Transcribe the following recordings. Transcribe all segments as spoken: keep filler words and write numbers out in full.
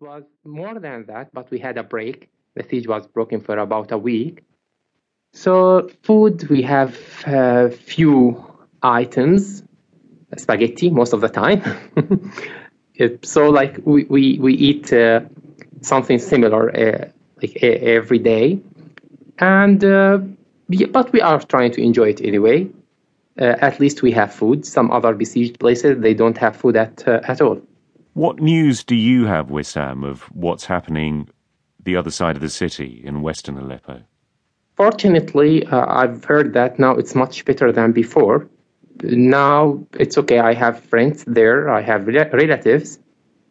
was more than that, but we had a break. The siege was broken for about a week. So food, we have a uh, few items, spaghetti most of the time. it, so like we, we, we eat uh, something similar uh, like a, every day. And uh, but we are trying to enjoy it anyway. Uh, at least we have food. Some other besieged places, they don't have food at uh, at all. What news do you have, Wissam, of what's happening the other side of the city in western Aleppo? Fortunately, uh, I've heard that now it's much better than before. Now it's okay. I have friends there. I have re- relatives.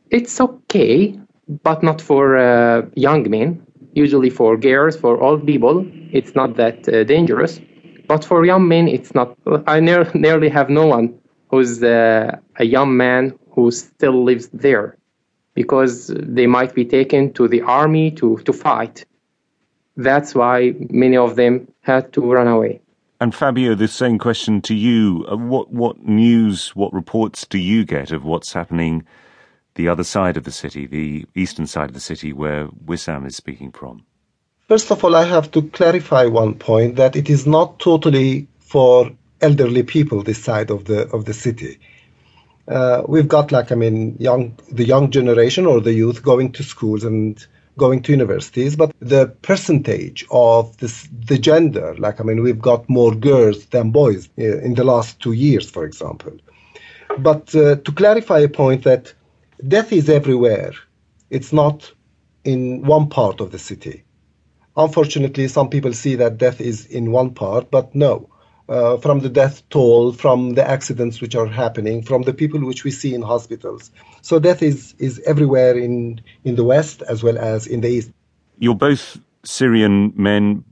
It's okay, but not for uh, young men. Usually for girls, for old people, it's not that uh, dangerous. But for young men, it's not. I ne- nearly have no one who's uh, a young man who still lives there, because they might be taken to the army to, to fight. That's why many of them had to run away. And Fabio, the same question to you. What, what news, what reports do you get of what's happening the other side of the city, the eastern side of the city where Wissam is speaking from? First of all, I have to clarify one point, that it is not totally for elderly people, this side of the of the city. Uh, we've got like, I mean, young the young generation or the youth going to schools and going to universities, but the percentage of this, the gender, like, I mean, we've got more girls than boys in the last two years, for example. But uh, to clarify a point, that death is everywhere. It's not in one part of the city. Unfortunately, some people see that death is in one part, but no. Uh, from the death toll, from the accidents which are happening, from the people which we see in hospitals. So death is, is everywhere in, in the West as well as in the East. You're both Syrian men,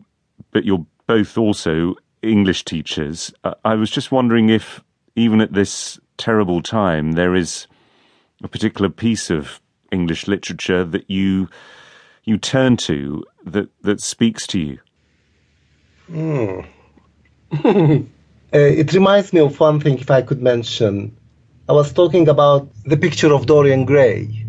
but you're both also English teachers. Uh, I was just wondering if, even at this terrible time, there is a particular piece of English literature that you you turn to that, that speaks to you. Mm. uh, it reminds me of one thing, if I could mention. I was talking about the picture of Dorian Gray,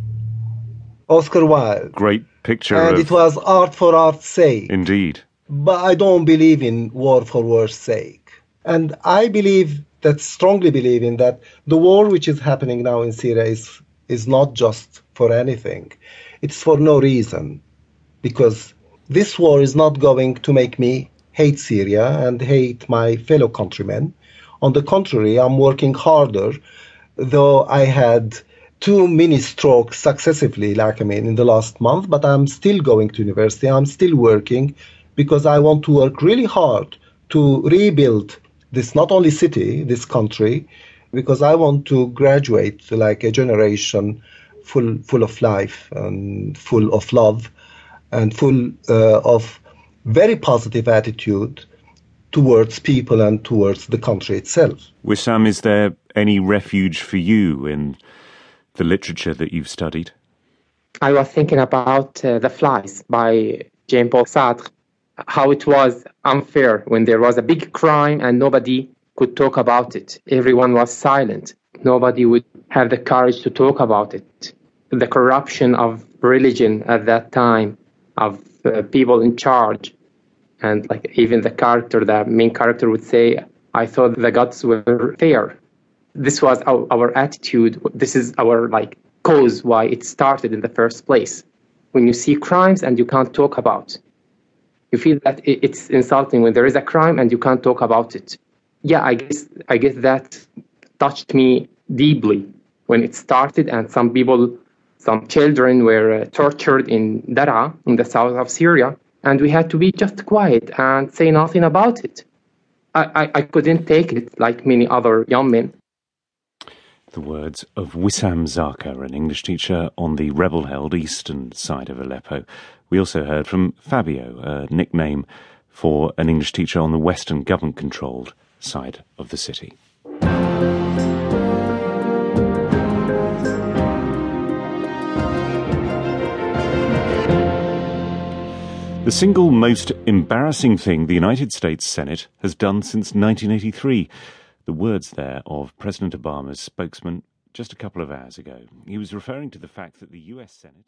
Oscar Wilde. Great picture. And it was art for art's sake. Indeed. But I don't believe in war for war's sake. And I believe, that strongly believe in that, the war which is happening now in Syria is, is not just for anything. It's for no reason. Because this war is not going to make me hate Syria and hate my fellow countrymen. On the contrary, I'm working harder, though I had two mini strokes successively, like I mean, in the last month, but I'm still going to university, I'm still working, because I want to work really hard to rebuild this, not only city, this country, because I want to graduate like a generation full, full of life and full of love and full uh, of very positive attitude towards people and towards the country itself. Wissam, is there any refuge for you in the literature that you've studied? I was thinking about uh, The Flies by Jean-Paul Sartre, how it was unfair when there was a big crime and nobody could talk about it. Everyone was silent. Nobody would have the courage to talk about it. The corruption of religion at that time, of Uh, people in charge, and like even the character, the main character would say, I thought the gods were fair. This was our, our attitude. This is our like cause why it started in the first place. When you see crimes and you can't talk about, you feel that it's insulting when there is a crime and you can't talk about it. Yeah, I guess I guess that touched me deeply when it started, and some people Some children were uh, tortured in Dara, in the south of Syria, and we had to be just quiet and say nothing about it. I, I, I couldn't take it like many other young men. The words of Wissam Zarka, an English teacher on the rebel-held eastern side of Aleppo. We also heard from Fabio, a nickname for an English teacher on the western government-controlled side of the city. The single most embarrassing thing the United States Senate has done since nineteen eighty-three. The words there of President Obama's spokesman just a couple of hours ago. He was referring to the fact that the U S Senate...